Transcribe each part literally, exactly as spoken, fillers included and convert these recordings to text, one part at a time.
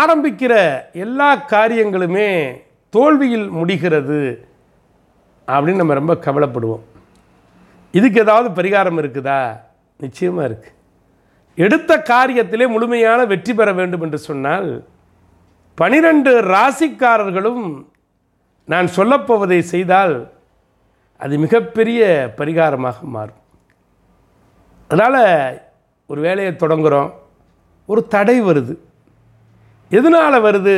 ஆரம்பிக்கிற எல்லா காரியங்களுமே தோல்வியில் முடிகிறது அப்படின்னு நம்ம ரொம்ப கவலைப்படுவோம். இதுக்கு ஏதாவது பரிகாரம் இருக்குதா? நிச்சயமாக இருக்குது. எடுத்த காரியத்திலே முழுமையான வெற்றி பெற வேண்டும் என்று சொன்னால் பனிரெண்டு ராசிக்காரர்களும் நான் சொல்லப்போவதை செய்தால் அது மிகப்பெரிய பரிகாரமாக மாறும். அதனால் ஒரு வேலையை தொடங்குகிறோம், ஒரு தடை வருது, எதனால் வருது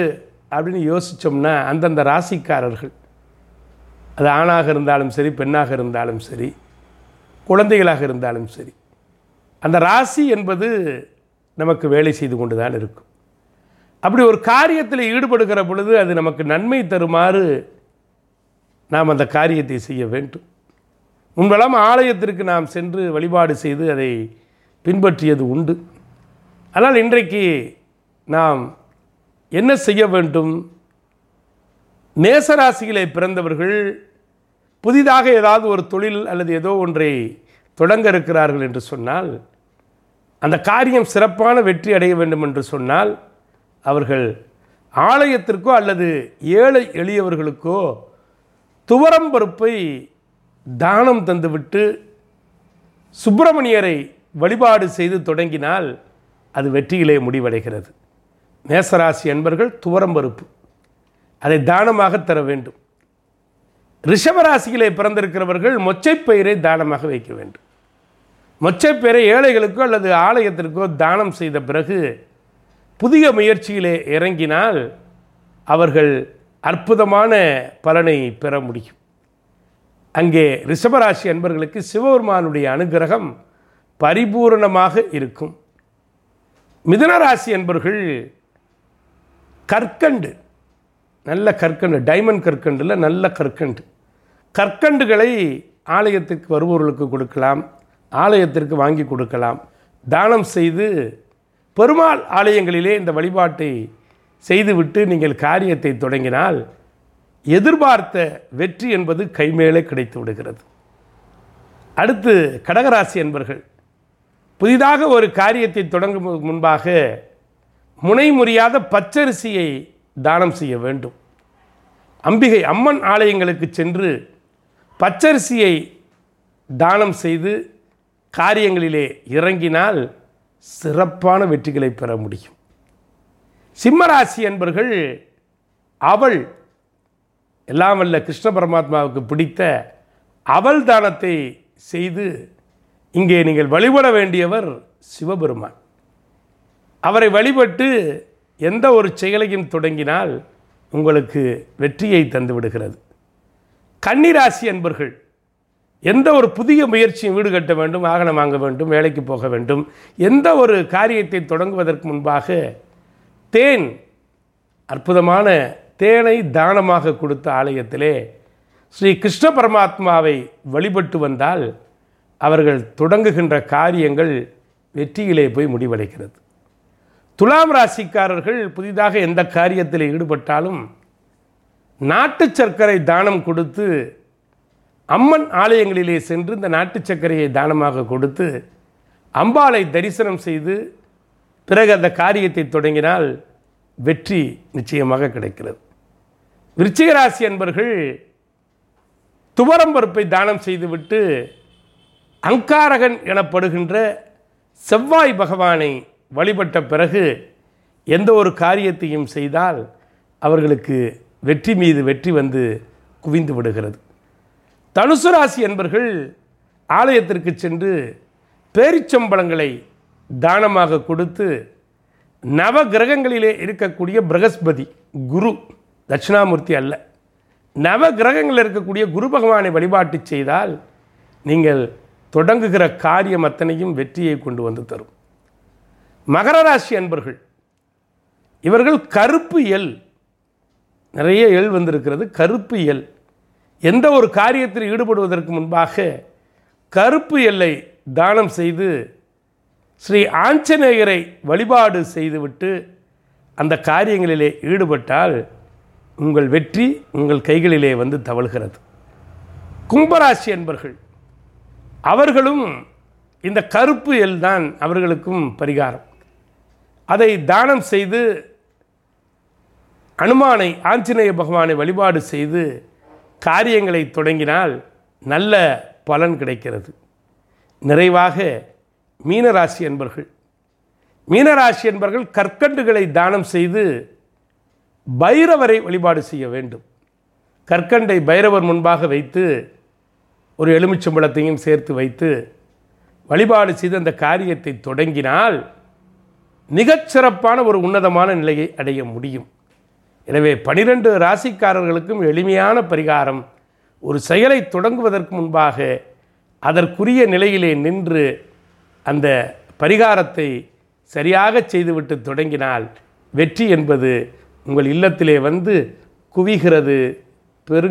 அப்படின்னு யோசித்தோம்னா அந்தந்த ராசிக்காரர்கள், அது ஆணாக இருந்தாலும் சரி, பெண்ணாக இருந்தாலும் சரி, குழந்தைகளாக இருந்தாலும் சரி, அந்த ராசி என்பது நமக்கு வேலை செய்து கொண்டு தான் இருக்கும். அப்படி ஒரு காரியத்தில் ஈடுபடுகிற பொழுது அது நமக்கு நன்மை தருமாறு நாம் அந்த காரியத்தை செய்ய வேண்டும். முன்பெல்லாம் ஆலயத்திற்கு நாம் சென்று வழிபாடு செய்து அதை பின்பற்றியது உண்டு. ஆனால் இன்றைக்கு நாம் என்ன செய்ய வேண்டும்? நேசராசிகளை பிறந்தவர்கள் புதிதாக ஏதாவது ஒரு தொழில் அல்லது ஏதோ ஒன்றை தொடங்க இருக்கிறார்கள் என்று சொன்னால், அந்த காரியம் சிறப்பான வெற்றி அடைய வேண்டும் என்று சொன்னால் அவர்கள் ஆலயத்திற்கோ அல்லது ஏழை எளியவர்களுக்கோ துவரம் பருப்பை தானம் தந்துவிட்டு சுப்பிரமணியரை வழிபாடு செய்து தொடங்கினால் அது வெற்றியிலே முடிவடைகிறது. மேசராசி அன்பர்கள் துவரம் பருப்பு அதை தானமாக தர வேண்டும். ரிஷபராசியிலே பிறந்திருக்கிறவர்கள் மொச்சைப்பயிரை தானமாக வைக்க வேண்டும். மொச்சைப்பயிரை ஏழைகளுக்கோ அல்லது ஆலயத்திற்கோ தானம் செய்த பிறகு புதிய முயற்சியிலே இறங்கினால் அவர்கள் அற்புதமான பலனை பெற முடியும். அங்கே ரிஷபராசி அன்பர்களுக்கு சிவபெருமானுடைய அனுகிரகம் பரிபூரணமாக இருக்கும். மிதுனராசி அன்பர்கள் கற்கண்டு, நல்ல கற்கண்டு, டைமண்ட் கற்கண்டில் நல்ல கற்கண்டு, கற்கண்டுகளை ஆலயத்துக்கு வருபவர்களுக்கு கொடுக்கலாம், ஆலயத்திற்கு வாங்கி கொடுக்கலாம், தானம் செய்து பெருமாள் ஆலயங்களிலே இந்த வழிபாட்டை செய்துவிட்டு நீங்கள் காரியத்தை தொடங்கினால் எதிர்பார்த்த வெற்றி என்பது கைமேலே கிடைத்து விடுகிறது. அடுத்து கடகராசி அன்பர்கள் புதிதாக ஒரு காரியத்தை தொடங்கும் முன்பாக முனை முறியாத பச்சரிசியை தானம் செய்ய வேண்டும். அம்பிகை அம்மன் ஆலயங்களுக்கு சென்று பச்சரிசியை தானம் செய்து காரியங்களிலே இறங்கினால் சிறப்பான வெற்றிகளை பெற முடியும். சிம்மராசி அன்பர்கள் அவள், எல்லாம் வல்ல கிருஷ்ண பரமாத்மாவுக்கு பிடித்த அவள் தானத்தை செய்து இங்கே நீங்கள் வழிபட வேண்டியவர் சிவபெருமான். அவரை வழிபட்டு எந்த ஒரு செயலையும் தொடங்கினால் உங்களுக்கு வெற்றியை தந்துவிடுகிறது. கன்னிராசி அன்பர்கள் எந்த ஒரு புதிய முயற்சியும், வீடு கட்ட வேண்டும், வாகனம் வாங்க வேண்டும், வேலைக்கு போக வேண்டும், எந்த ஒரு காரியத்தை தொடங்குவதற்கு முன்பாக தேன், அற்புதமான தேனை தானமாக கொடுத்த ஆலயத்திலே ஸ்ரீ கிருஷ்ண பரமாத்மாவை வழிபட்டு வந்தால் அவர்கள் தொடங்குகின்ற காரியங்கள் வெற்றியிலே போய் முடிவடைகிறது. துலாம் ராசிக்காரர்கள் புதிதாக எந்த காரியத்தில் ஈடுபட்டாலும் நாட்டு சர்க்கரை தானம் கொடுத்து அம்மன் ஆலயங்களிலே சென்று இந்த நாட்டு சர்க்கரையை தானமாக கொடுத்து அம்பாளை தரிசனம் செய்து பிறகு அந்த காரியத்தை தொடங்கினால் வெற்றி நிச்சயமாக கிடைக்கிறது. விருச்சிகராசி அன்பர்கள் துவரம் பருப்பை தானம் செய்துவிட்டு அங்காரகன் எனப்படுகின்ற செவ்வாய் பகவானை வழிபட்ட பிறகு எந்த ஒரு காரியத்தையும் செய்தால் அவர்களுக்கு வெற்றி மீது வெற்றி வந்து குவிந்து விடுகிறது. தனுசு ராசி என்பர்கள் ஆலயத்திற்கு சென்று பேரிச்சம்பழங்களை தானமாக கொடுத்து நவ கிரகங்களிலே இருக்கக்கூடிய பிரகஸ்பதி குரு, தட்சிணாமூர்த்தி அல்ல, நவ கிரகங்களில் இருக்கக்கூடிய குரு பகவானை வழிபாட்டு செய்தால் நீங்கள் தொடங்குகிற காரியம் அத்தனையும் வெற்றியை கொண்டு வந்து தரும். மகர ராசி அன்பர்கள் இவர்கள் கருப்பு எல், நிறைய எல் வந்திருக்கிறது, கருப்பு எல், எந்த ஒரு காரியத்தில் ஈடுபடுவதற்கு முன்பாக கருப்பு எல்லை தானம் செய்து ஸ்ரீ ஆஞ்சநேயரை வழிபாடு செய்துவிட்டு அந்த காரியங்களிலே ஈடுபட்டால் உங்கள் வெற்றி உங்கள் கைகளிலே வந்து தவழ்கிறது. கும்பராசி அன்பர்கள் அவர்களும் இந்த கருப்பு எல் தான் அவர்களுக்கும் பரிகாரம். அதை தானம் செய்து அனுமானை ஆஞ்சநேய பகவானை வழிபாடு செய்து காரியங்களை தொடங்கினால் நல்ல பலன் கிடைக்கிறது. நிறைவாக மீனராசி என்பர்கள் மீனராசி என்பர்கள் கற்கண்டுகளை தானம் செய்து பைரவரை வழிபாடு செய்ய வேண்டும். கற்கண்டை பைரவர் முன்பாக வைத்து ஒரு எலுமிச்சம்பழத்தையும் சேர்த்து வைத்து வழிபாடு செய்து அந்த காரியத்தை தொடங்கினால் மிகச்சிறப்பான ஒரு உன்னதமான நிலையை அடைய முடியும். எனவே பனிரெண்டு ராசிக்காரர்களுக்கும் எளிமையான பரிகாரம், ஒரு செயலை தொடங்குவதற்கு முன்பாக அதற்குரிய நிலையிலே நின்று அந்த பரிகாரத்தை சரியாக செய்துவிட்டு தொடங்கினால் வெற்றி என்பது உங்கள் இல்லத்திலே வந்து குவிகிறது. பெரு